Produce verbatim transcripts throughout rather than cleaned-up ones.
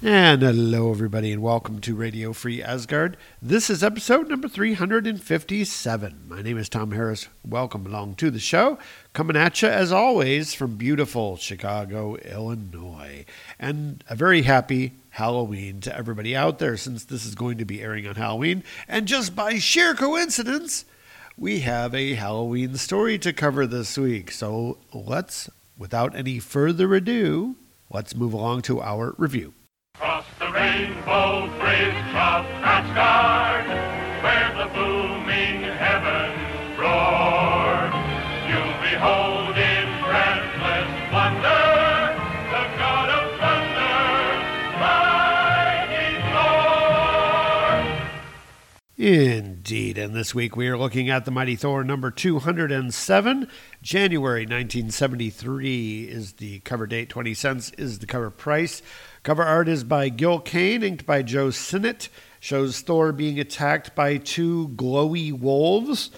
And hello, everybody, and welcome to Radio Free Asgard. This is episode number three hundred fifty-seven. My name is Tom Harris. Welcome along to the show. Coming at you, as always, from beautiful Chicago, Illinois. And a very happy Halloween to everybody out there, since this is going to be airing on Halloween. And just by sheer coincidence, we have a Halloween story to cover this week. So let's, without any further ado, let's move along to our review. Cross the rainbow bridge of Asgard, where the booming heavens roar. You'll behold in breathless wonder the god of thunder, Mighty Thor. Indeed, and this week we are looking at the Mighty Thor number two hundred seven. January nineteen seventy-three is the cover date, twenty cents is the cover price. Cover art is by Gil Kane, inked by Joe Sinnott. Shows Thor being attacked by two glowy wolves,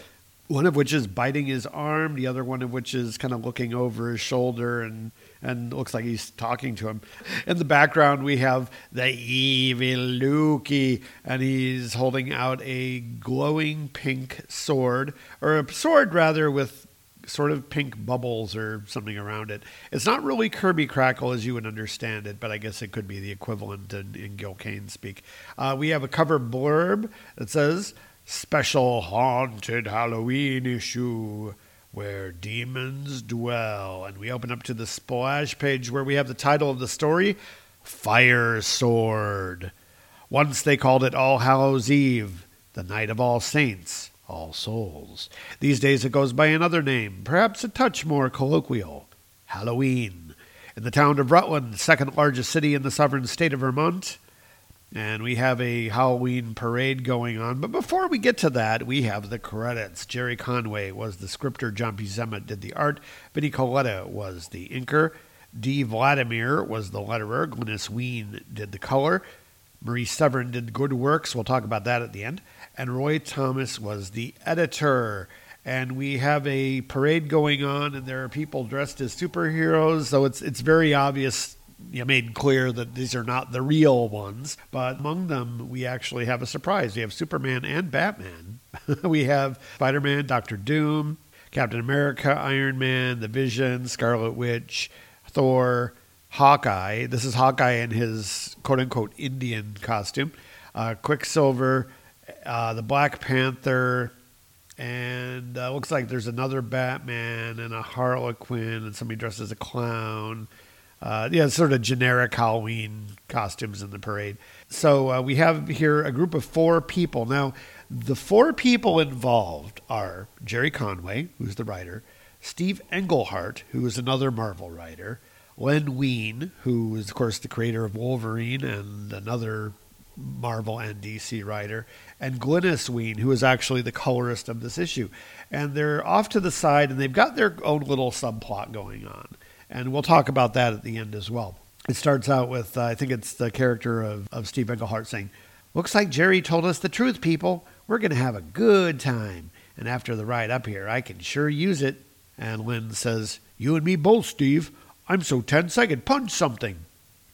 one of which is biting his arm, the other one of which is kind of looking over his shoulder and, and looks like he's talking to him. In the background, we have the evil Loki, and he's holding out a glowing pink sword, or a sword, rather, with sort of pink bubbles or something around it. It's not really Kirby Crackle as you would understand it, but I guess it could be the equivalent in, in Gil Kane speak. Uh, we have a cover blurb that says, "Special Haunted Halloween Issue, where demons dwell." And we open up to the splash page where we have the title of the story, Fire Sword. Once they called it All Hallows Eve, the Night of All Saints, All Souls. These days it goes by another name, perhaps a touch more colloquial, Halloween. In the town of Rutland, second largest city in the sovereign state of Vermont, and we have a Halloween parade going on. But before we get to that, we have the credits. Jerry Conway was the scripter, John P. Zemmett did the art, Vinnie Coletta was the inker, D. Vladimir was the letterer, Glynis Wein did the color, Marie Severin did good works, we'll talk about that at the end, and Roy Thomas was the editor. And we have a parade going on, and there are people dressed as superheroes, so it's it's very obvious, you made clear that these are not the real ones. But among them, we actually have a surprise. We have Superman and Batman. We have Spider-Man, Doctor Doom, Captain America, Iron Man, The Vision, Scarlet Witch, Thor, Hawkeye. This is Hawkeye in his quote-unquote Indian costume. Uh, Quicksilver, Uh, the Black Panther, and uh, looks like there's another Batman and a Harlequin and somebody dressed as a clown. Uh, yeah, sort of generic Halloween costumes in the parade. So uh, we have here a group of four people. Now, the four people involved are Jerry Conway, who's the writer, Steve Englehart, who is another Marvel writer, Len Wein, who is, of course, the creator of Wolverine and another Marvel and D C writer, and Glynis Wein, who is actually the colorist of this issue. And they're off to the side, and they've got their own little subplot going on. And we'll talk about that at the end as well. It starts out with, uh, I think it's the character of, of Steve Englehart saying, "Looks like Jerry told us the truth, people. We're going to have a good time. And after the ride up here, I can sure use it." And Lynn says, "You and me both, Steve. I'm so tense I could punch something."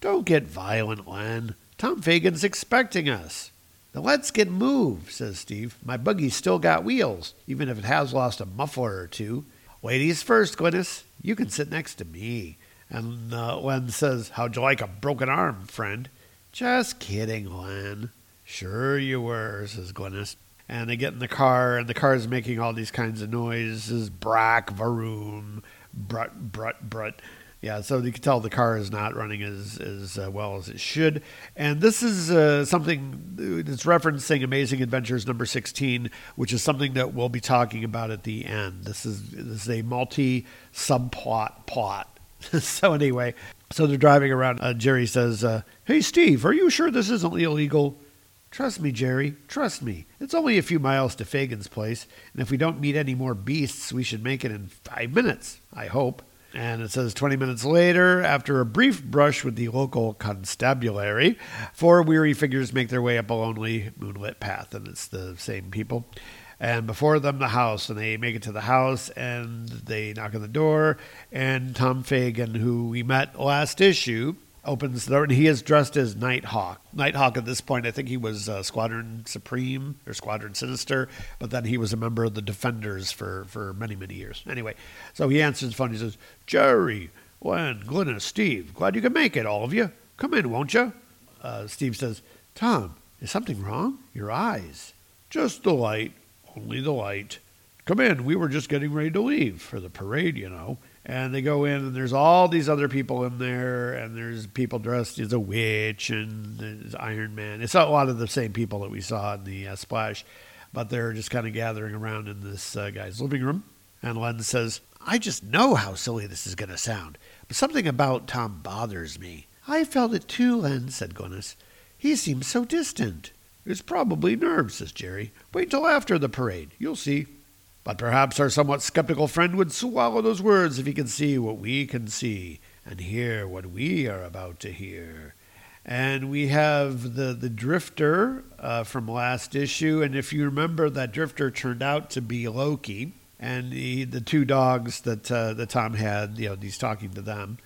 "Don't get violent, Lynn. Tom Fagan's expecting us." "Now let's get moved," says Steve. "My buggy's still got wheels, even if it has lost a muffler or two." "Ladies first, Glynis. You can sit next to me." And uh, Len says, "How'd you like a broken arm, friend?" "Just kidding, Len." "Sure you were," says Glynis. And they get in the car, and the car's making all these kinds of noises. Brack, varoom, brut, brut, brut. Yeah, so you can tell the car is not running as, as uh, well as it should. And this is uh, something that's referencing Amazing Adventures number sixteen, which is something that we'll be talking about at the end. This is, this is a multi-subplot plot So anyway, so they're driving around. Uh, Jerry says, uh, hey, Steve, are you sure this isn't illegal? Trust me, Jerry. Trust me. It's only a few miles to Fagin's place. And if we don't meet any more beasts, we should make it in five minutes, I hope. And it says twenty minutes later, after a brief brush with the local constabulary, four weary figures make their way up a lonely moonlit path. And it's the same people. And before them, the house. And they make it to the house, and they knock on the door. And Tom Fagan, who we met last issue, opens the door, and he is dressed as Nighthawk. Nighthawk at this point, I think he was uh, Squadron Supreme or Squadron Sinister, but then he was a member of the Defenders for, for many, many years. Anyway, so he answers the phone. He says, Jerry, Len, Glynis, Steve, glad you could make it, all of you. Come in, won't you? Uh, Steve says, Tom, is something wrong? Your eyes. Just the light, only the light. Come in, we were just getting ready to leave for the parade, you know. And they go in, and there's all these other people in there, and there's people dressed as a witch, and there's Iron Man. It's not a lot of the same people that we saw in the uh, splash, but they're just kind of gathering around in this uh, guy's living room. And Len says, I just know how silly this is going to sound, but something about Tom bothers me. I felt it too, Len, said Glynis. He seems so distant. It's probably nerves, says Jerry. Wait till after the parade. You'll see. But perhaps our somewhat skeptical friend would swallow those words if he can see what we can see and hear what we are about to hear. And we have the, the Drifter uh, from last issue. And if you remember, that Drifter turned out to be Loki. And he, the two dogs that, uh, that Tom had, you know, he's talking to them.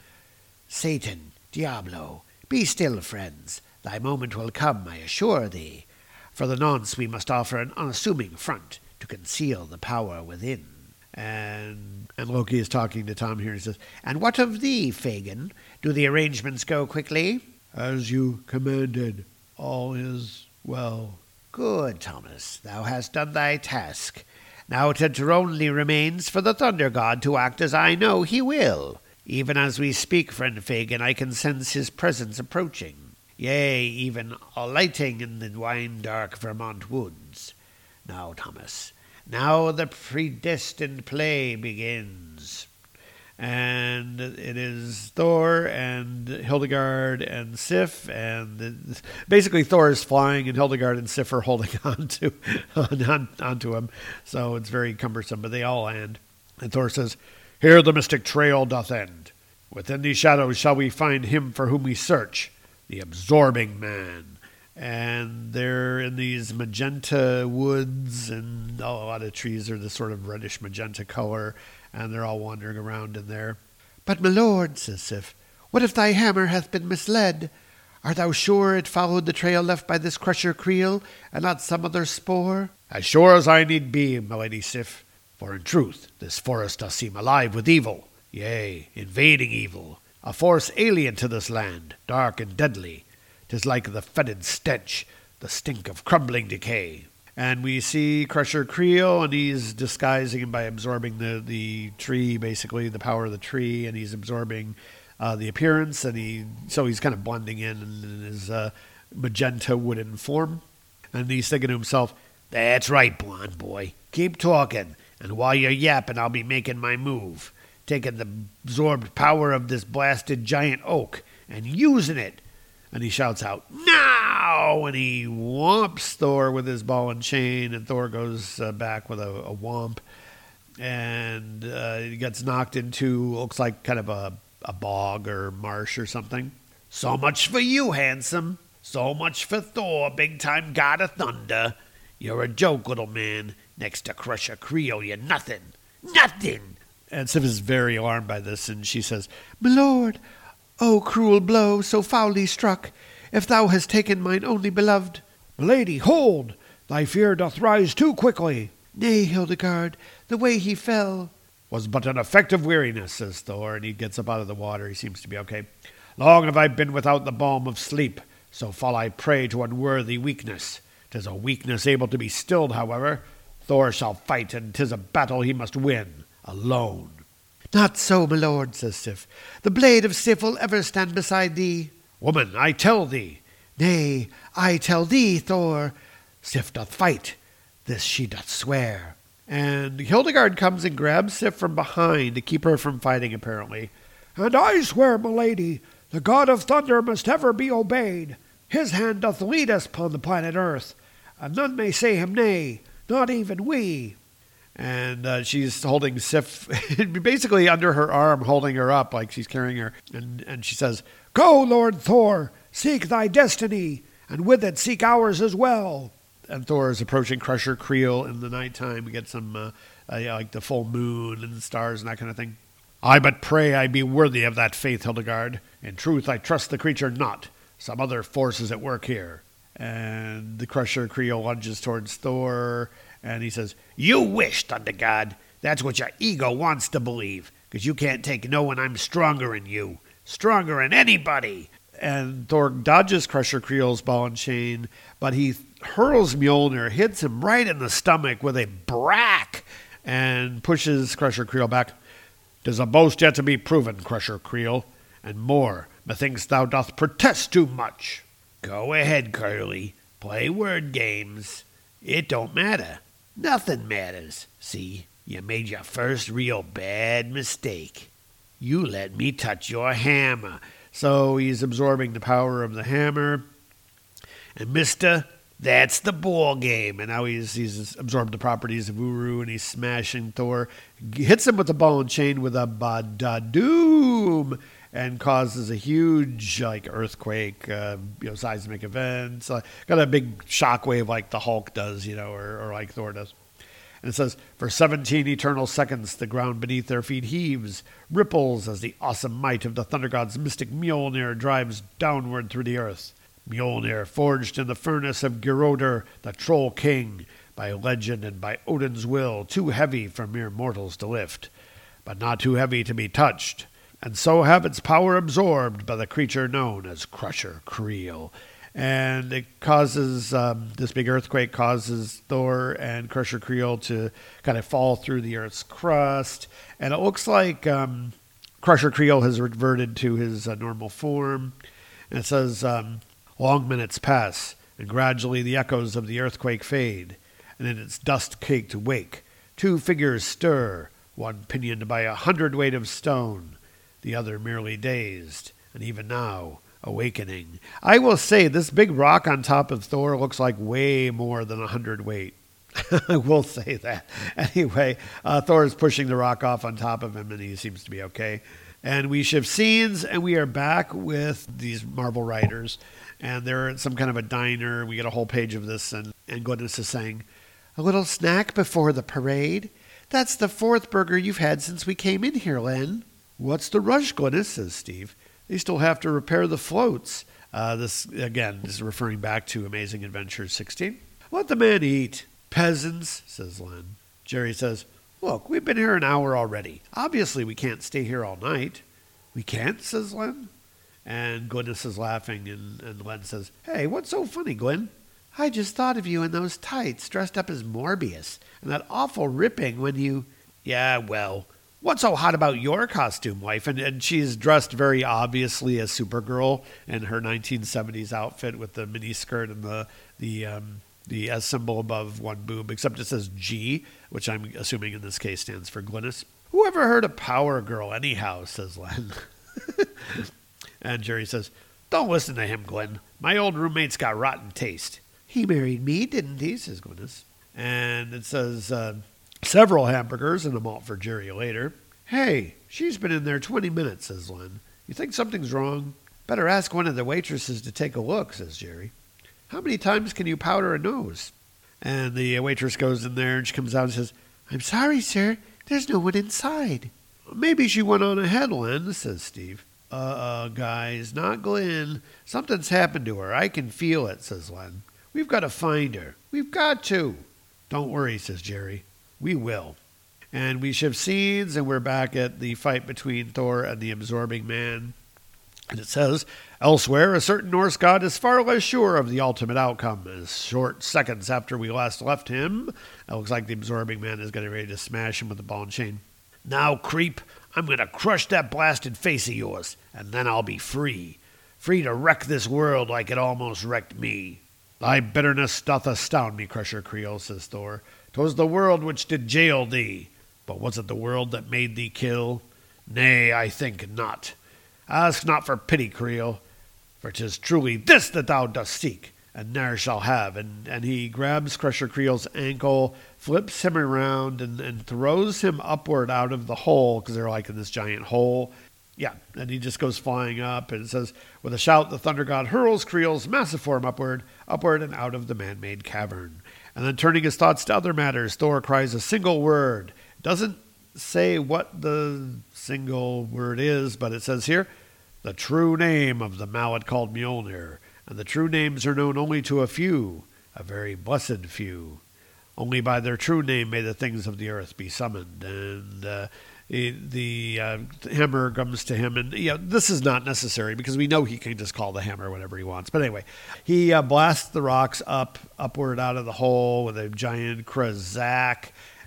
Satan, Diablo, be still, friends. Thy moment will come, I assure thee. For the nonce, we must offer an unassuming front to conceal the power within. And and Loki is talking to Tom here. He says, and what of thee, Fagin? Do the arrangements go quickly? As you commanded, all is well. Good, Thomas. Thou hast done thy task. Now it only remains for the Thunder God to act as I know he will. Even as we speak, friend Fagin, I can sense his presence approaching. Yea, even alighting in the wine-dark Vermont woods. Now, Thomas, now the predestined play begins. And it is Thor and Hildegard and Sif. And basically Thor is flying and Hildegard and Sif are holding on to, on, onto him. So it's very cumbersome, but they all land. And Thor says, here the mystic trail doth end. Within these shadows shall we find him for whom we search, the Absorbing Man. And they're in these magenta woods, and a lot of trees are this sort of reddish magenta color, and they're all wandering around in there. But, my lord, says Sif, what if thy hammer hath been misled? Art thou sure it followed the trail left by this Crusher Creel, and not some other spore? As sure as I need be, my lady Sif, for in truth this forest doth seem alive with evil, yea, invading evil, a force alien to this land, dark and deadly. Tis like the fetid stench, the stink of crumbling decay. And we see Crusher Creel, and he's disguising him by absorbing the, the tree, basically, the power of the tree, and he's absorbing uh, the appearance, and he so he's kind of blending in in his uh, magenta wooden form. And he's thinking to himself, that's right, blonde boy. Keep talking, and while you're yapping, I'll be making my move, taking the absorbed power of this blasted giant oak and using it. And he shouts out, now! And he whomps Thor with his ball and chain, and Thor goes uh, back with a, a whomp. And uh, he gets knocked into, looks like kind of a, a bog or marsh or something. So much for you, handsome. So much for Thor, big-time god of thunder. You're a joke, little man. Next to Crusher Creel, you're nothing. Nothing! And Sif is very alarmed by this, and she says, my lord, O cruel blow, so foully struck, if thou hast taken mine only beloved. Milady, hold! Thy fear doth rise too quickly. Nay, Hildegard, the way he fell was but an effect of weariness, says Thor, and he gets up out of the water. He seems to be okay. Long have I been without the balm of sleep, so fall I prey to unworthy weakness. Tis a weakness able to be stilled, however. Thor shall fight, and tis a battle he must win, alone. Not so, my lord, says Sif. The blade of Sif will ever stand beside thee. Woman, I tell thee. Nay, I tell thee, Thor. Sif doth fight. This she doth swear. And Hildegard comes and grabs Sif from behind to keep her from fighting, apparently. And I swear, milady, the god of thunder must ever be obeyed. His hand doth lead us upon the planet Earth, and none may say him nay, not even we. And uh, she's holding Sif, basically under her arm, holding her up like she's carrying her. And, and she says, Go, Lord Thor, seek thy destiny, and with it seek ours as well. And Thor is approaching Crusher Creel in the nighttime. We get some, uh, uh, yeah, like the full moon and the stars and that kind of thing. I but pray I be worthy of that faith, Hildegard. In truth, I trust the creature not. Some other force is at work here. And the Crusher Creel lunges towards Thor, and he says, You wish, Thunder God. That's what your ego wants to believe, because you can't take no one. I'm stronger than you. Stronger than anybody. And Thor dodges Crusher Creel's ball and chain, but he hurls Mjolnir, hits him right in the stomach with a brack, and pushes Crusher Creel back. Tis a boast yet to be proven, Crusher Creel, and more, methinks thou doth protest too much. Go ahead, Curly. Play word games. It don't matter. Nothing matters. See, you made your first real bad mistake. You let me touch your hammer. So he's absorbing the power of the hammer. And mister, that's the ball game. And now he's he's absorbed the properties of Uru, and he's smashing Thor. He hits him with the ball and chain with a badadoom, and causes a huge like earthquake, uh, you know, seismic event. So, got a big shockwave like the Hulk does, you know, or, or like Thor does. And it says, for seventeen eternal seconds, the ground beneath their feet heaves, ripples as the awesome might of the Thunder God's mystic Mjolnir drives downward through the earth. Mjolnir, forged in the furnace of Geroder, the Troll King, by legend and by Odin's will, too heavy for mere mortals to lift, but not too heavy to be touched, and so have its power absorbed by the creature known as Crusher Creel. And it causes, um, this big earthquake causes Thor and Crusher Creel to kind of fall through the Earth's crust. And it looks like um, Crusher Creel has reverted to his uh, normal form. And it says, um, long minutes pass, and gradually the echoes of the earthquake fade. And in its dust-caked wake, two figures stir, one pinioned by a hundredweight of stone, the other merely dazed, and even now awakening. I will say this big rock on top of Thor looks like way more than a hundredweight. I will say that. Anyway, uh, Thor is pushing the rock off on top of him, and he seems to be okay. And we shift scenes, and we are back with these Marvel writers. And they're at some kind of a diner. We get a whole page of this, and, and Glynis is saying, a little snack before the parade? That's the fourth burger you've had since we came in here, Len. What's the rush, Glynis, says Steve. They still have to repair the floats. Uh, this, again, this is referring back to Amazing Adventure sixteen. Let the man eat. Peasants, says Len. Jerry says, look, we've been here an hour already. Obviously, we can't stay here all night. We can't, says Len. And Glynis is laughing, and, and Len says, hey, what's so funny, Glenn? I just thought of you in those tights dressed up as Morbius, and that awful ripping when you... Yeah, well... What's so hot about your costume, wife? And and she's dressed very obviously as Supergirl in her nineteen seventies outfit with the miniskirt and the the um, the S symbol above one boob, except it says G, which I'm assuming in this case stands for Glynis. Whoever heard of Power Girl anyhow, says Len. And Jerry says, don't listen to him, Glenn. My old roommate's got rotten taste. He married me, didn't he, says Glynis. And it says... Uh, Several hamburgers and a malt for Jerry later. Hey, she's been in there twenty minutes, says Len. You think something's wrong? Better ask one of the waitresses to take a look, says Jerry. How many times can you powder a nose? And the waitress goes in there and she comes out and says, I'm sorry, sir. There's no one inside. Maybe she went on ahead, Len, says Steve. Uh-uh, guys, not Glenn. Something's happened to her. I can feel it, says Len. We've got to find her. We've got to. Don't worry, says Jerry. We will. And we shift scenes, and we're back at the fight between Thor and the Absorbing Man. And it says, elsewhere, a certain Norse god is far less sure of the ultimate outcome. As short seconds after we last left him, it looks like the Absorbing Man is getting ready to smash him with the ball and chain. Now, creep, I'm going to crush that blasted face of yours, and then I'll be free. Free to wreck this world like it almost wrecked me. Thy bitterness doth astound me, Crusher Creel, says Thor. 'Twas the world which did jail thee, but was it the world that made thee kill? Nay, I think not. Ask not for pity, Creel, for 'tis truly this that thou dost seek, and ne'er shall have. And, and he grabs Crusher Creel's ankle, flips him around, and, and throws him upward out of the hole, because they're like in this giant hole. Yeah, and he just goes flying up, and it says, with a shout, the Thunder God hurls Creel's massive form upward, upward and out of the man-made cavern. And then turning his thoughts to other matters, Thor cries a single word. Doesn't say what the single word is, but it says here, the true name of the mallet called Mjolnir. And the true names are known only to a few, a very blessed few. Only by their true name may the things of the earth be summoned. And... Uh, The uh, hammer comes to him, and you know, this is not necessary because we know he can just call the hammer whatever he wants. But anyway, he uh, blasts the rocks up, upward out of the hole with a giant krazak,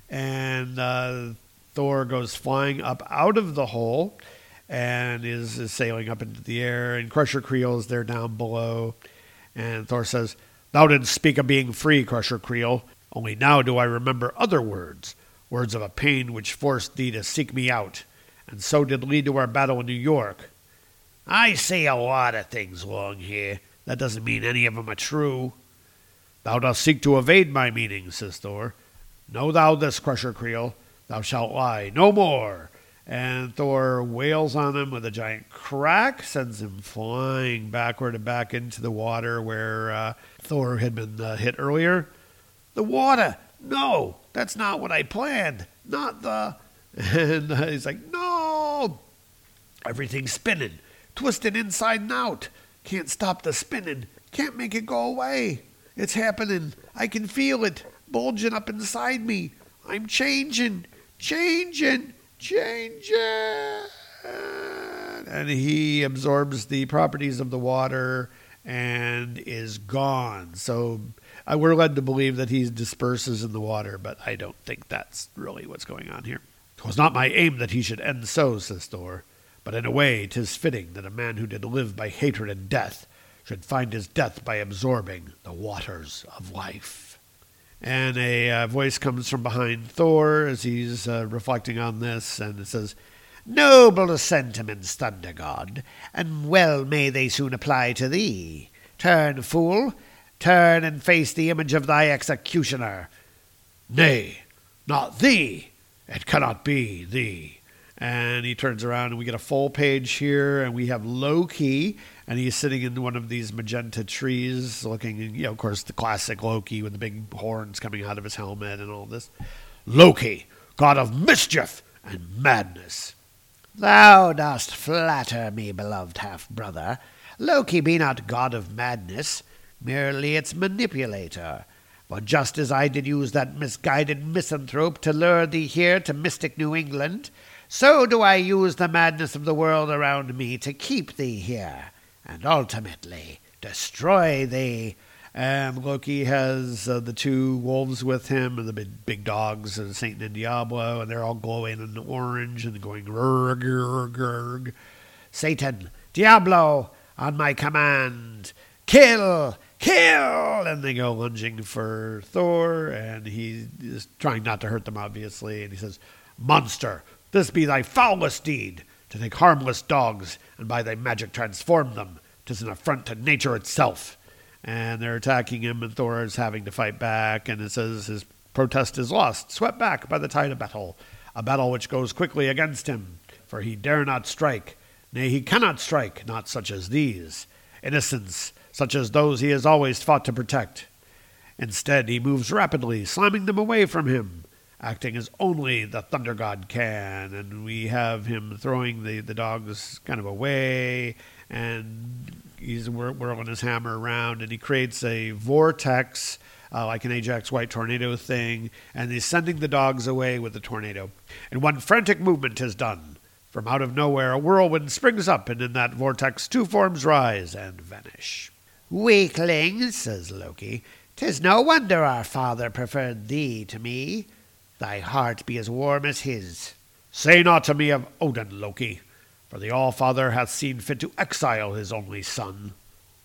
and uh, Thor goes flying up out of the hole and is, is sailing up into the air. And Crusher Creel is there down below, and Thor says, "Thou didn't speak of being free, Crusher Creel. Only now do I remember other words." Words of a pain which forced thee to seek me out, and so did lead to our battle in New York. I say a lot of things, Longhair. That doesn't mean any of them are true. Thou dost seek to evade my meaning, says Thor. Know thou this, Crusher Creel. Thou shalt lie no more. And Thor wails on him with a giant crack, sends him flying backward and back into the water where uh, Thor had been uh, hit earlier. The water! No! That's not what I planned. Not the... And he's like, no! Everything's spinning. Twisted inside and out. Can't stop the spinning. Can't make it go away. It's happening. I can feel it. Bulging up inside me. I'm changing. Changing. Changing. And he absorbs the properties of the water and is gone. So... Uh, we're led to believe that he disperses in the water, but I don't think that's really what's going on here. 'Twas not my aim that he should end so, says Thor, but in a way 'tis fitting that a man who did live by hatred and death should find his death by absorbing the waters of life. And a uh, voice comes from behind Thor as he's uh, reflecting on this, and it says, Noble sentiments, Thunder God, and well may they soon apply to thee. Turn, fool! Turn and face the image of thy executioner. Nay, not thee. It cannot be thee. And he turns around and we get a full page here and we have Loki and he's sitting in one of these magenta trees looking, you know, of course, the classic Loki with the big horns coming out of his helmet and all this. Loki, god of mischief and madness. Thou dost flatter me, beloved half-brother. Loki be not god of madness. Merely its manipulator. For just as I did use that misguided misanthrope to lure thee here to mystic New England, so do I use the madness of the world around me to keep thee here, and ultimately destroy thee. And Loki has uh, the two wolves with him, and the big, big dogs, and Satan and Diablo, and they're all glowing in orange and going grr, grr, grr. Satan, Diablo, on my command, kill! Kill! And they go lunging for Thor, and he is trying not to hurt them, obviously, and he says, Monster, this be thy foulest deed, to take harmless dogs, and by thy magic transform them. 'Tis an affront to nature itself. And they're attacking him, and Thor is having to fight back, and it says his protest is lost, swept back by the tide of battle, a battle which goes quickly against him, for he dare not strike. Nay, he cannot strike, not such as these. Innocence, such as those he has always fought to protect. Instead, he moves rapidly, slamming them away from him, acting as only the Thunder God can. And we have him throwing the, the dogs kind of away, and he's whir- whirling his hammer around, and he creates a vortex, uh, like an Ajax White tornado thing, and he's sending the dogs away with the tornado. And one frantic movement is done. From out of nowhere, a whirlwind springs up, and in that vortex, two forms rise and vanish. Weakling, says Loki, 'tis no wonder our father preferred thee to me. Thy heart be as warm as his. Say not to me of Odin, Loki, for the All-Father hath seen fit to exile his only son.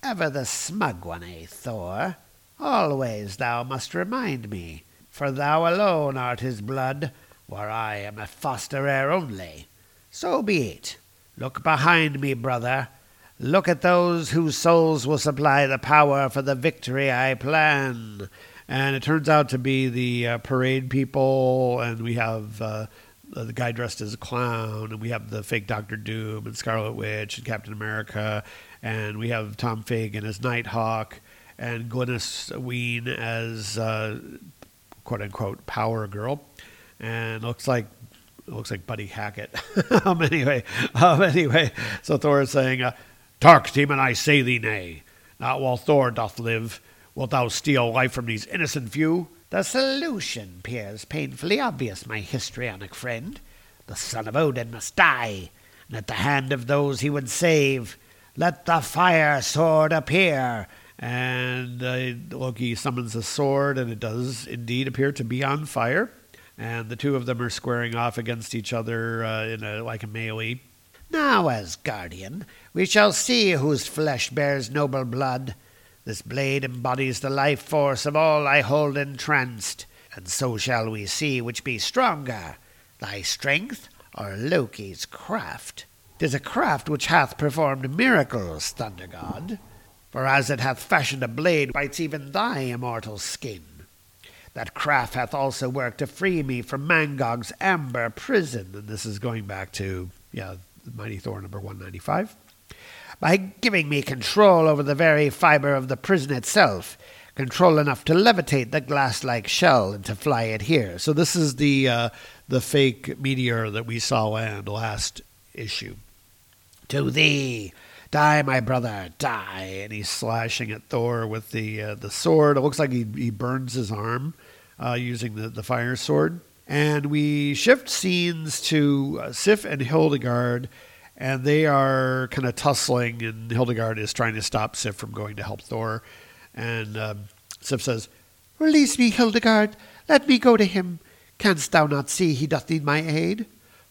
Ever the smug one, eh, Thor? Always thou must remind me, for thou alone art his blood, where I am a foster heir only. So be it. Look behind me, brother. Look at those whose souls will supply the power for the victory I plan. And it turns out to be the uh, parade people, and we have uh, the guy dressed as a clown, and we have the fake Doctor Doom and Scarlet Witch and Captain America, and we have Tom Fagan as Nighthawk and Glynis Wein as uh, quote-unquote Power Girl. And it looks like it looks like Buddy Hackett. um, anyway, um, anyway, so Thor is saying, uh, "Tark, demon, I say thee nay. Not while Thor doth live. Wilt thou steal life from these innocent few?" "The solution appears painfully obvious, my histrionic friend. The son of Odin must die, and at the hand of those he would save. Let the fire sword appear." And uh, Loki summons a sword, and it does indeed appear to be on fire. And the two of them are squaring off against each other uh, in a, like a melee. "Now, Asgardian, we shall see whose flesh bears noble blood. This blade embodies the life force of all I hold entranced, and so shall we see which be stronger, thy strength or Loki's craft. 'Tis a craft which hath performed miracles, Thunder God, for as it hath fashioned a blade bites even thy immortal skin, that craft hath also worked to free me from Mangog's amber prison." And this is going back to, yeah, Mighty Thor number one ninety-five. "By giving me control over the very fibre of the prison itself, control enough to levitate the glass-like shell and to fly it here." So this is the uh, the fake meteor that we saw land last issue. "To thee, die, my brother, die!" And he's slashing at Thor with the uh, the sword. It looks like he he burns his arm uh, using the, the fire sword. And we shift scenes to uh, Sif and Hildegard. And they are kind of tussling, and Hildegard is trying to stop Sif from going to help Thor. And um, Sif says, "Release me, Hildegard. Let me go to him. Canst thou not see he doth need my aid?"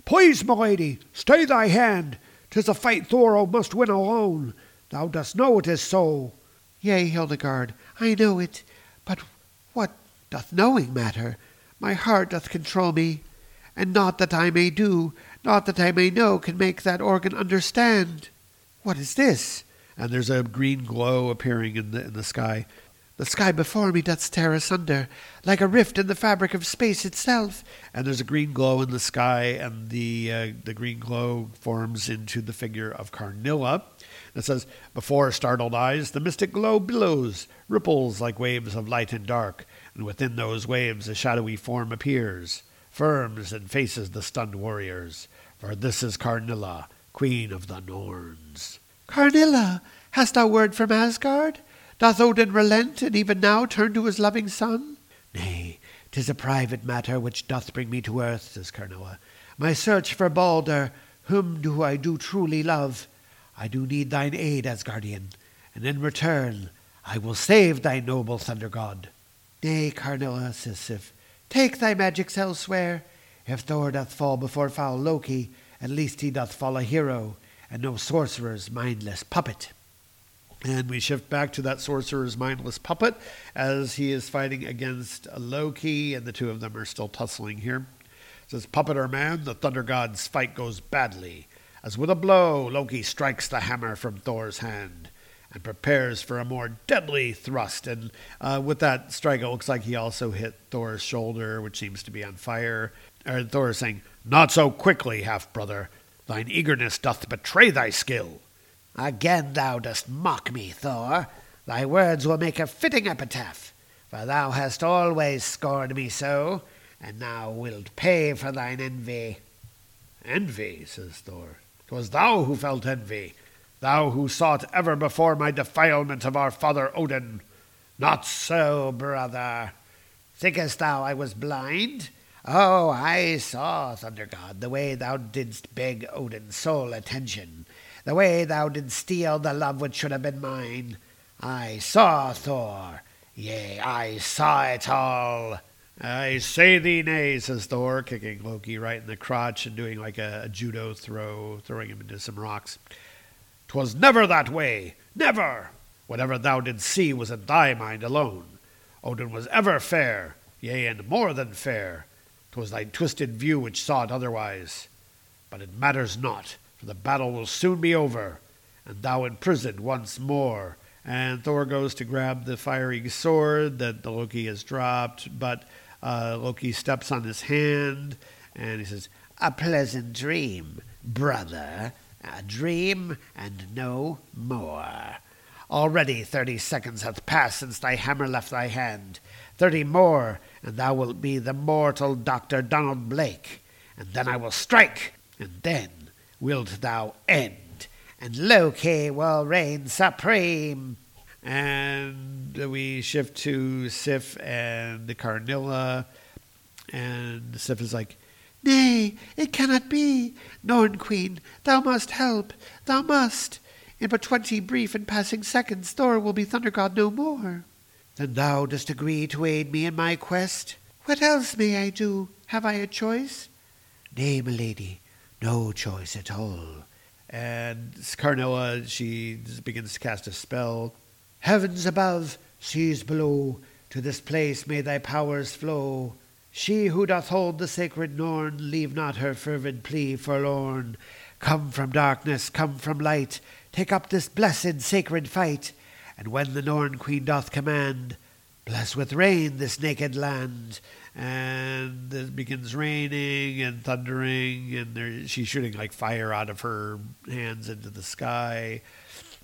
"Please, my lady, stay thy hand. 'Tis a fight Thor must win alone. Thou dost know it is so." "Yea, Hildegard, I know it. But what doth knowing matter? My heart doth control me, and naught that I may do, naught that I may know, can make that organ understand. What is this?" And there's a green glow appearing in the in the sky. "The sky before me doth tear asunder, like a rift in the fabric of space itself." And there's a green glow in the sky, and the uh, the green glow forms into the figure of Karnilla. It says, "Before startled eyes, the mystic glow billows, ripples like waves of light and dark, and within those waves a shadowy form appears, firms and faces the stunned warriors. For this is Karnilla, queen of the Norns." "Karnilla, hast thou word from Asgard? Doth Odin relent, and even now turn to his loving son?" "Nay, 'tis a private matter which doth bring me to earth," says Karnilla. "My search for Baldur, whom do I do truly love. I do need thine aid, Asgardian, and in return I will save thy noble Thunder God." "Nay, Karnilla," says Sif, "take thy magics elsewhere. If Thor doth fall before foul Loki, at least he doth fall a hero, and no sorcerer's mindless puppet." And we shift back to that sorcerer's mindless puppet as he is fighting against Loki, and the two of them are still tussling here. It says, "Puppet or man, the Thunder God's fight goes badly, as with a blow Loki strikes the hammer from Thor's hand and prepares for a more deadly thrust." And uh, with that strike, it looks like he also hit Thor's shoulder, which seems to be on fire. And Thor is saying, "Not so quickly, half-brother. Thine eagerness doth betray thy skill." "Again thou dost mock me, Thor. Thy words will make a fitting epitaph, for thou hast always scorned me so, and now wilt pay for thine envy." "Envy," says Thor. "'Twas thou who felt envy, thou who sought ever before my defilement of our father Odin." "Not so, brother. Thinkest thou I was blind? Oh, I saw, Thunder God, the way thou didst beg Odin's sole attention, the way thou didst steal the love which should have been mine. I saw, Thor. Yea, I saw it all." "I say thee nay," says Thor, kicking Loki right in the crotch and doing like a, a judo throw, throwing him into some rocks. "'Twas never that way, never! Whatever thou didst see was in thy mind alone. Odin was ever fair, yea, and more than fair. 'Twas thy twisted view which saw it otherwise. But it matters not, for the battle will soon be over, and thou in prison once more. And Thor goes to grab the fiery sword that the Loki has dropped, but uh, Loki steps on his hand, and he says, "A pleasant dream, brother, a dream and no more. Already thirty seconds hath passed since thy hammer left thy hand. Thirty more, and thou wilt be the mortal Doctor Donald Blake. And then I will strike, and then wilt thou end. And Loki will reign supreme." And we shift to Sif and the Karnilla. And Sif is like, "Nay, it cannot be. Norn Queen, thou must help. Thou must. In but twenty brief and passing seconds, Thor will be Thunder God no more." "Then thou dost agree to aid me in my quest?" "What else may I do? Have I a choice?" "Nay, milady, no choice at all." And Carnilla, she begins to cast a spell. "Heavens above, seas below, to this place may thy powers flow. She who doth hold the sacred Norn, leave not her fervid plea forlorn. Come from darkness, come from light, take up this blessed sacred fight. And when the Norn Queen doth command, bless with rain this naked land." And it begins raining and thundering, and there, she's shooting like fire out of her hands into the sky.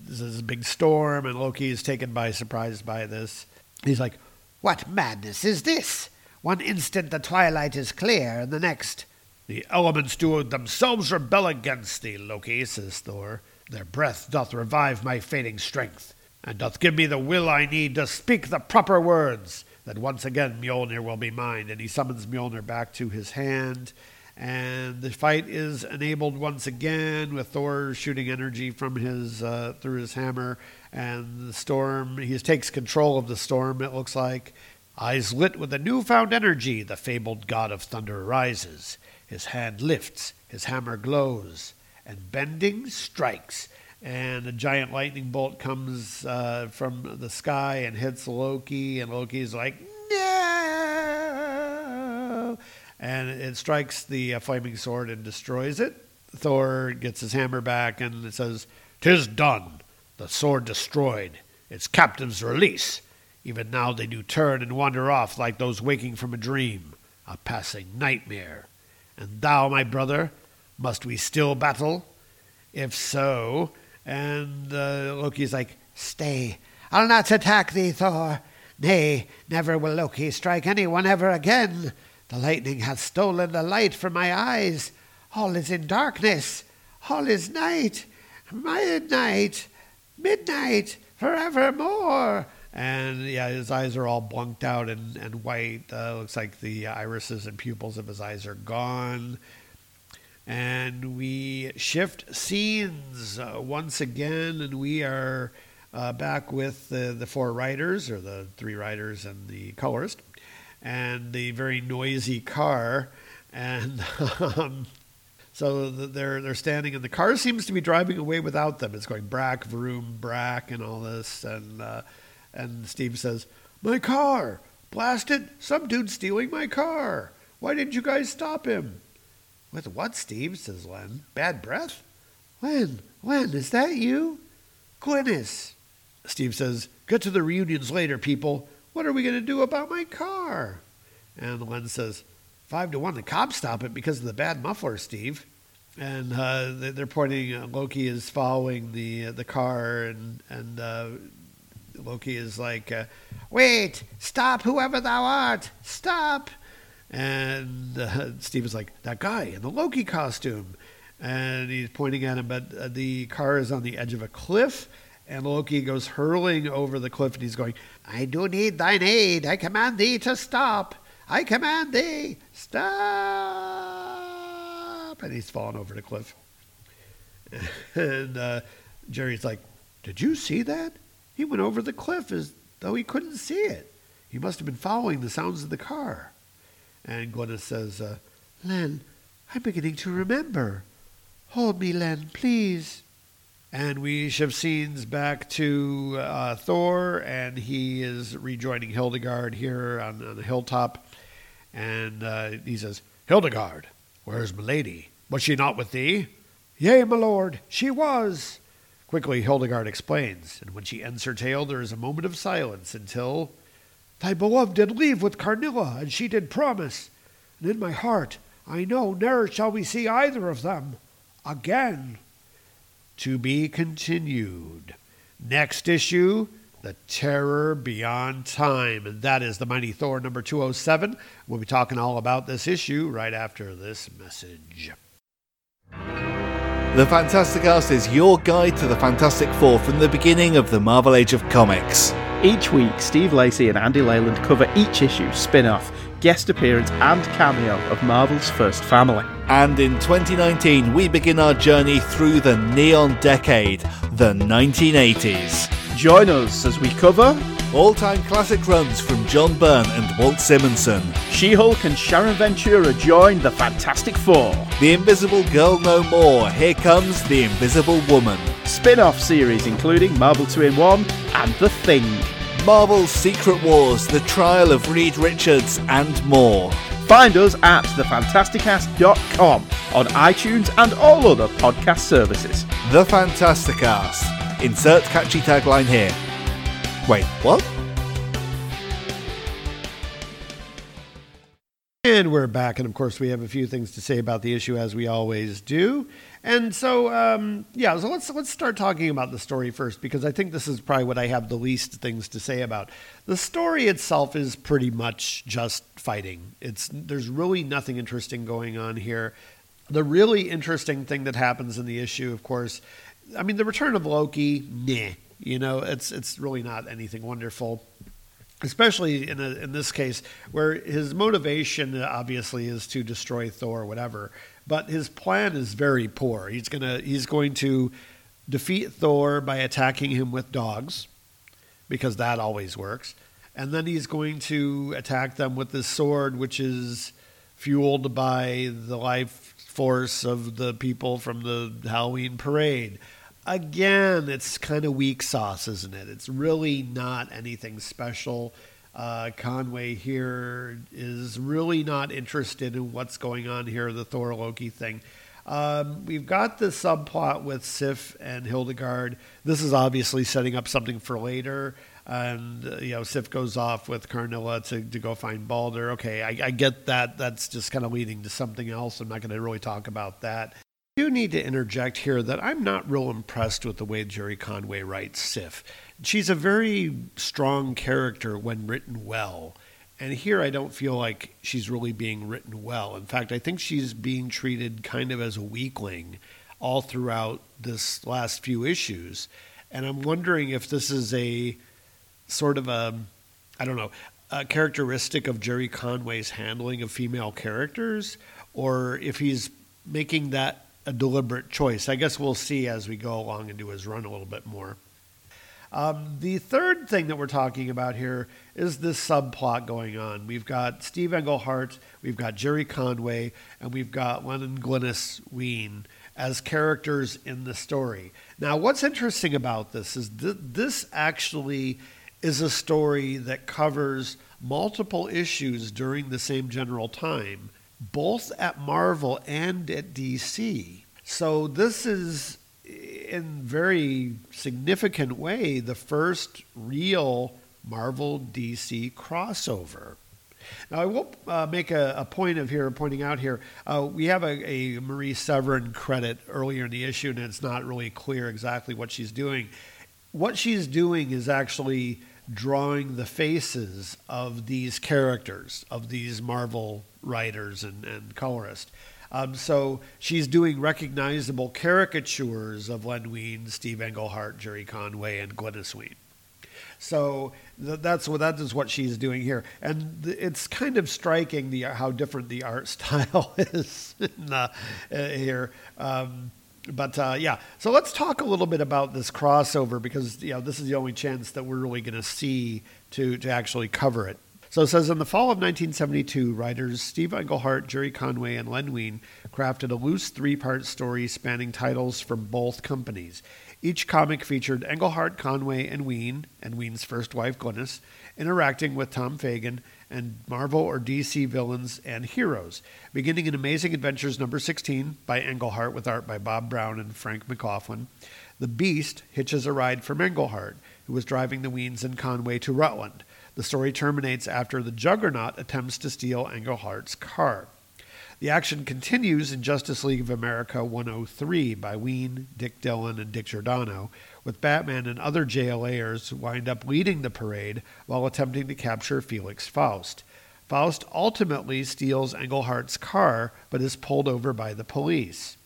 This is a big storm, and Loki is taken by surprise by this. He's like, "What madness is this? One instant the twilight is clear, and the next..." "The elements do themselves rebel against thee, Loki," says Thor. "Their breath doth revive my fading strength, and doth give me the will I need to speak the proper words. That once again Mjolnir will be mine." And he summons Mjolnir back to his hand. And the fight is enabled once again with Thor shooting energy from his uh, through his hammer. And the storm, he takes control of the storm, it looks like. "Eyes lit with a newfound energy, the fabled god of thunder rises. His hand lifts, his hammer glows, and bending strikes." And a giant lightning bolt comes uh, from the sky and hits Loki. And Loki's like, "No!" And it strikes the uh, flaming sword and destroys it. Thor gets his hammer back and it says, "'Tis done. The sword destroyed. Its captives release. Even now they do turn and wander off like those waking from a dream, a passing nightmare. And thou, my brother, must we still battle? If so..." And uh, Loki's like, "Stay, I'll not attack thee, Thor. Nay, never will Loki strike anyone ever again. The lightning hath stolen the light from my eyes. All is in darkness. All is night. Midnight. Midnight. Forevermore." And yeah, his eyes are all blunked out and, and white. Uh, looks like the irises and pupils of his eyes are gone. And we shift scenes uh, once again, and we are uh, back with the, the four writers, or the three writers and the colorist, and the very noisy car. And um, so they're they're standing, and the car seems to be driving away without them. It's going brack, vroom, brack, and all this. And uh, and Steve says, "My car, blast it! Some dude's stealing my car. Why didn't you guys stop him?" "With what, Steve?" says Len. "Bad breath?" "Len, Len, is that you?" "Glynis." Steve says, "Get to the reunions later, people. What are we going to do about my car?" And Len says, Five to one, the cops stop it because of the bad muffler, Steve." And uh, they're pointing, uh, Loki is following the uh, the car, and, and uh, Loki is like, uh, "Wait, stop whoever thou art, stop." And uh, Steve is like, "That guy in the Loki costume." And he's pointing at him, but uh, the car is on the edge of a cliff. And Loki goes hurling over the cliff, and he's going, "I do need thine aid. I command thee to stop. I command thee, stop." And he's fallen over the cliff. And uh, Jerry's like, "Did you see that? He went over the cliff as though he couldn't see it. He must have been following the sounds of the car." And Glynis says, uh, "Len, I'm beginning to remember. Hold me, Len, please." And we shift scenes back to uh, Thor, and he is rejoining Hildegard here on, on the hilltop. And uh, he says, "Hildegard, where's Milady? Was she not with thee? Yea, my lord, she was. Quickly Hildegard explains, and when she ends her tale there is a moment of silence until, Thy beloved did leave with Karnilla, and she did promise. And in my heart I know ne'er shall we see either of them again. To be continued. Next issue, The Terror Beyond Time. And that is the Mighty Thor number two oh seven. We'll be talking all about this issue right after this message. The Fantasticast is your guide to the Fantastic Four from the beginning of the Marvel Age of Comics. Each week, Steve Lacey and Andy Leyland cover each issue, spin-off, guest appearance and cameo of Marvel's first family. And in twenty nineteen, we begin our journey through the neon decade, the nineteen eighties. Join us as we cover all-time classic runs from John Byrne and Walt Simonson. She-Hulk and Sharon Ventura join the Fantastic Four. The Invisible Girl No More, Here Comes the Invisible Woman. Spin-off series including Marvel two in one and The Thing. Marvel's Secret Wars, The Trial of Reed Richards, and more. Find us at the fantasticast dot com on iTunes and all other podcast services. The Fantasticast. Insert catchy tagline here. Wait, what? And we're back, and of course we have a few things to say about the issue, as we always do. And so, um, yeah, so let's let's start talking about the story first, because I think this is probably what I have the least things to say about. The story itself is pretty much just fighting. It's there's really nothing interesting going on here. The really interesting thing that happens in the issue, of course, I mean, the return of Loki, nah, you know, it's it's really not anything wonderful. Especially in a, in this case, where his motivation obviously is to destroy Thor or whatever, but his plan is very poor. He's gonna he's going to defeat Thor by attacking him with dogs, because that always works, and then he's going to attack them with this sword, which is fueled by the life force of the people from the Halloween parade. Again, it's kind of weak sauce, isn't it? It's really not anything special. Uh, Conway here is really not interested in what's going on here, the Thor-Loki thing. Um, we've got the subplot with Sif and Hildegard. This is obviously setting up something for later. And, uh, you know, Sif goes off with Karnilla to, to go find Baldur. Okay, I, I get that. That's just kind of leading to something else. I'm not going to really talk about that. I do need to interject here that I'm not real impressed with the way Jerry Conway writes Sif. She's a very strong character when written well. And here I don't feel like she's really being written well. In fact, I think she's being treated kind of as a weakling all throughout this last few issues. And I'm wondering if this is a sort of a, I don't know, a characteristic of Jerry Conway's handling of female characters, or if he's making that a deliberate choice. I guess we'll see as we go along and do his run a little bit more. Um, the third thing that we're talking about here is this subplot going on. We've got Steve Englehart, we've got Jerry Conway, and we've got Len and Glynis Wein as characters in the story. Now, what's interesting about this is th- this actually is a story that covers multiple issues during the same general time, both at Marvel and at D C. So this is, in very significant way, the first real Marvel-D C crossover. Now, I will uh, make a, a point of here, pointing out here, uh, we have a, a Marie Severin credit earlier in the issue, and it's not really clear exactly what she's doing. What she's doing is actually drawing the faces of these characters, of these Marvel writers and, and colorists. Um, so she's doing recognizable caricatures of Len Wein, Steve Englehart, Jerry Conway, and Glynis Wein. So th- that's what that is what she's doing here, and th- it's kind of striking the how different the art style is in the, uh, here. Um, But, uh, yeah, so let's talk a little bit about this crossover, because, you know, this is the only chance that we're really going to see to to actually cover it. So it says, in the fall of nineteen seventy-two, writers Steve Englehart, Jerry Conway, and Len Wein crafted a loose three-part story spanning titles from both companies. Each comic featured Englehart, Conway, and Wein, and Wein's first wife, Glynis, interacting with Tom Fagan and Marvel or D C villains and heroes, beginning in Amazing Adventures number sixteen by Englehart with art by Bob Brown and Frank McLaughlin. The Beast hitches a ride from Englehart, who was driving the Weins and Conway to Rutland. The story terminates after the Juggernaut attempts to steal Englehart's car. The action continues in Justice League of America one oh three by Wein, Dick Dillon, and Dick Giordano, with Batman and other JLAers who wind up leading the parade while attempting to capture Felix Faust. Faust ultimately steals Englehart's car, but is pulled over by the police.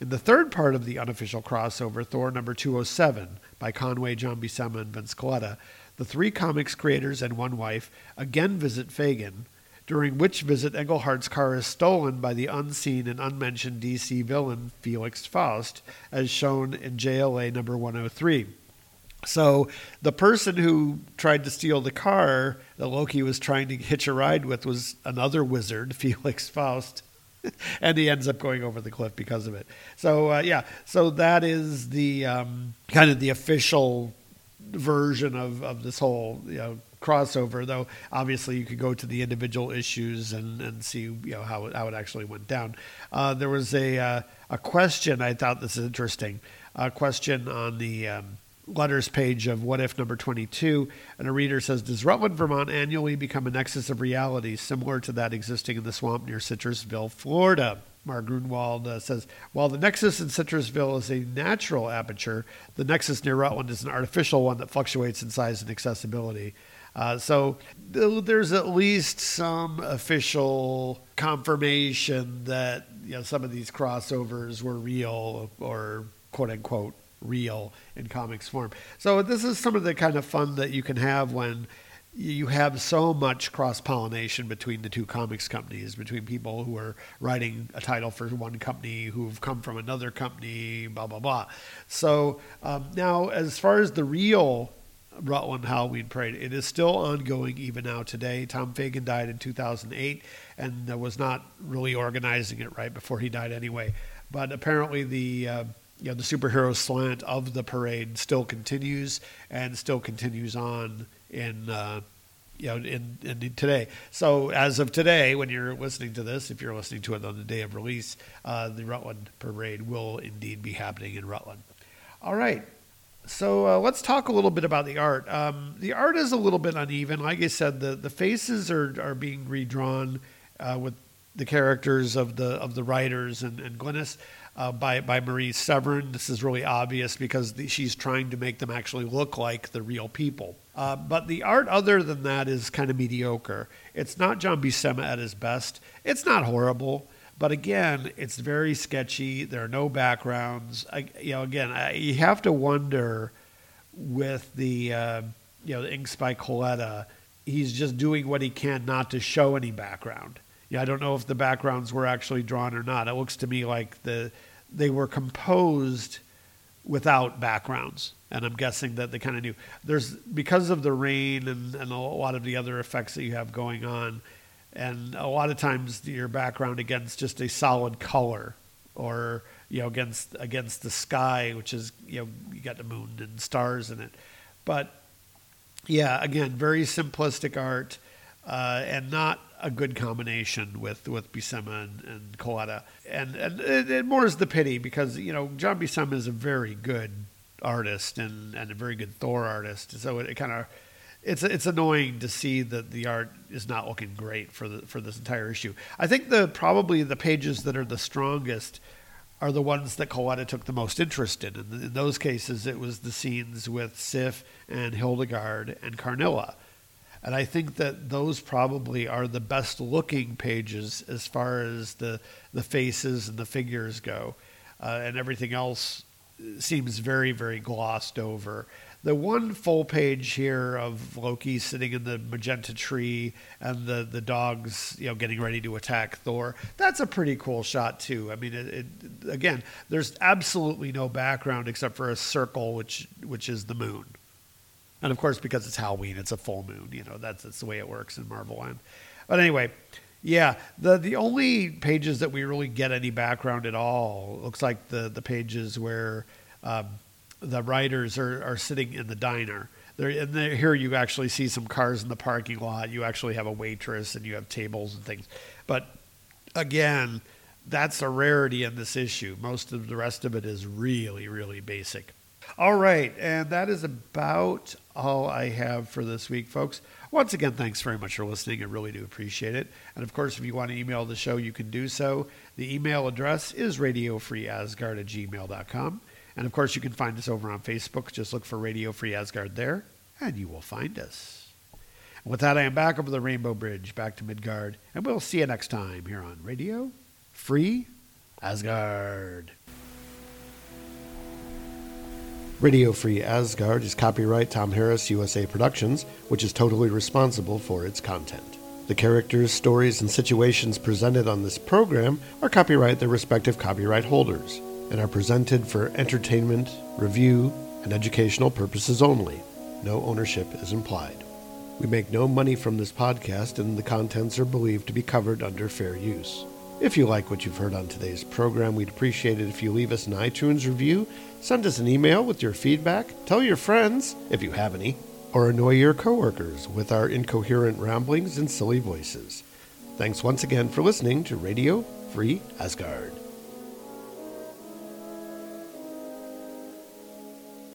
In the third part of the unofficial crossover, Thor number two oh seven, by Conway, John Buscema, and Vince Coletta, the three comics creators and one wife again visit Fagan, during which visit Englehart's car is stolen by the unseen and unmentioned D C villain Felix Faust, as shown in J L A number one oh three. So the person who tried to steal the car that Loki was trying to hitch a ride with was another wizard, Felix Faust, and he ends up going over the cliff because of it. So, uh, yeah, so that is the um, kind of the official version of, of this whole, you know, crossover, though obviously you could go to the individual issues and, and see, you know, how it, how it actually went down. Uh, there was a uh, a question, I thought this is interesting, a question on the um, letters page of What If number twenty-two, and a reader says, does Rutland, Vermont annually become a nexus of reality similar to that existing in the swamp near Citrusville, Florida? Mark Grunewald uh, says, while the nexus in Citrusville is a natural aperture, the nexus near Rutland is an artificial one that fluctuates in size and accessibility. Uh, so th- there's at least some official confirmation that, you know, some of these crossovers were real, or quote unquote real, in comics form. So this is some of the kind of fun that you can have when you have so much cross-pollination between the two comics companies, between people who are writing a title for one company who've come from another company, blah, blah, blah. So um, now as far as the real Rutland Halloween Parade, it is still ongoing even now today. Tom Fagan died in two thousand eight and was not really organizing it right before he died anyway. But apparently the uh, you know, the superhero slant of the parade still continues and still continues on in uh, you know in, in today. So as of today, when you're listening to this, if you're listening to it on the day of release, uh, the Rutland Parade will indeed be happening in Rutland. All right. So uh, let's talk a little bit about the art. Um, the art is a little bit uneven. Like I said, the, the faces are, are being redrawn uh, with the characters of the of the writers and, and Glynis uh, by, by Marie Severin. This is really obvious because the, she's trying to make them actually look like the real people. Uh, but the art other than that is kind of mediocre. It's not John Buscema at his best. It's not horrible. But again, it's very sketchy. There are no backgrounds. I, you know, again, I, you have to wonder with the uh, you know the inks by Coletta, he's just doing what he can not to show any background. Yeah, I don't know if the backgrounds were actually drawn or not. It looks to me like the they were composed without backgrounds, and I'm guessing that they kind of knew. There's because of the rain and, and a lot of the other effects that you have going on. And a lot of times your background against just a solid color or, you know, against against the sky, which is, you know, you got the moon and stars in it. But, yeah, again, very simplistic art uh, and not a good combination with, with Buscema and, and Coletta. And, and, and more is the pity because, you know, John Buscema is a very good artist and, and a very good Thor artist. So it, it kind of... It's it's annoying to see that the art is not looking great for the for this entire issue. I think the probably the pages that are the strongest are the ones that Coletta took the most interest in. And in those cases, it was the scenes with Sif and Hildegard and Karnilla. And I think that those probably are the best looking pages as far as the the faces and the figures go, uh, and everything else seems very very glossed over. The one full page here of Loki sitting in the magenta tree and the, the dogs, you know, getting ready to attack Thor. That's a pretty cool shot too. I mean, it, it, again, there's absolutely no background except for a circle, which which is the moon. And of course, because it's Halloween, it's a full moon. You know, that's that's the way it works in Marvel land. But anyway, yeah, the the only pages that we really get any background at all looks like the the pages where um, the writers are, are sitting in the diner. They're, and they're, here you actually see some cars in the parking lot. You actually have a waitress and you have tables and things. But again, that's a rarity in this issue. Most of the rest of it is really, really basic. All right, and that is about all I have for this week, folks. Once again, thanks very much for listening. I really do appreciate it. And, of course, if you want to email the show, you can do so. The email address is radio free asgard at gmail dot com. And, of course, you can find us over on Facebook. Just look for Radio Free Asgard there, and you will find us. And with that, I am back over the Rainbow Bridge, back to Midgard, and we'll see you next time here on Radio Free Asgard. Radio Free Asgard is copyright Tom Harris U S A Productions, which is totally responsible for its content. The characters, stories, and situations presented on this program are copyright their respective copyright holders and are presented for entertainment, review, and educational purposes only. No ownership is implied. We make no money from this podcast, and the contents are believed to be covered under fair use. If you like what you've heard on today's program, we'd appreciate it if you leave us an iTunes review, send us an email with your feedback, tell your friends, if you have any, or annoy your coworkers with our incoherent ramblings and silly voices. Thanks once again for listening to Radio Free Asgard.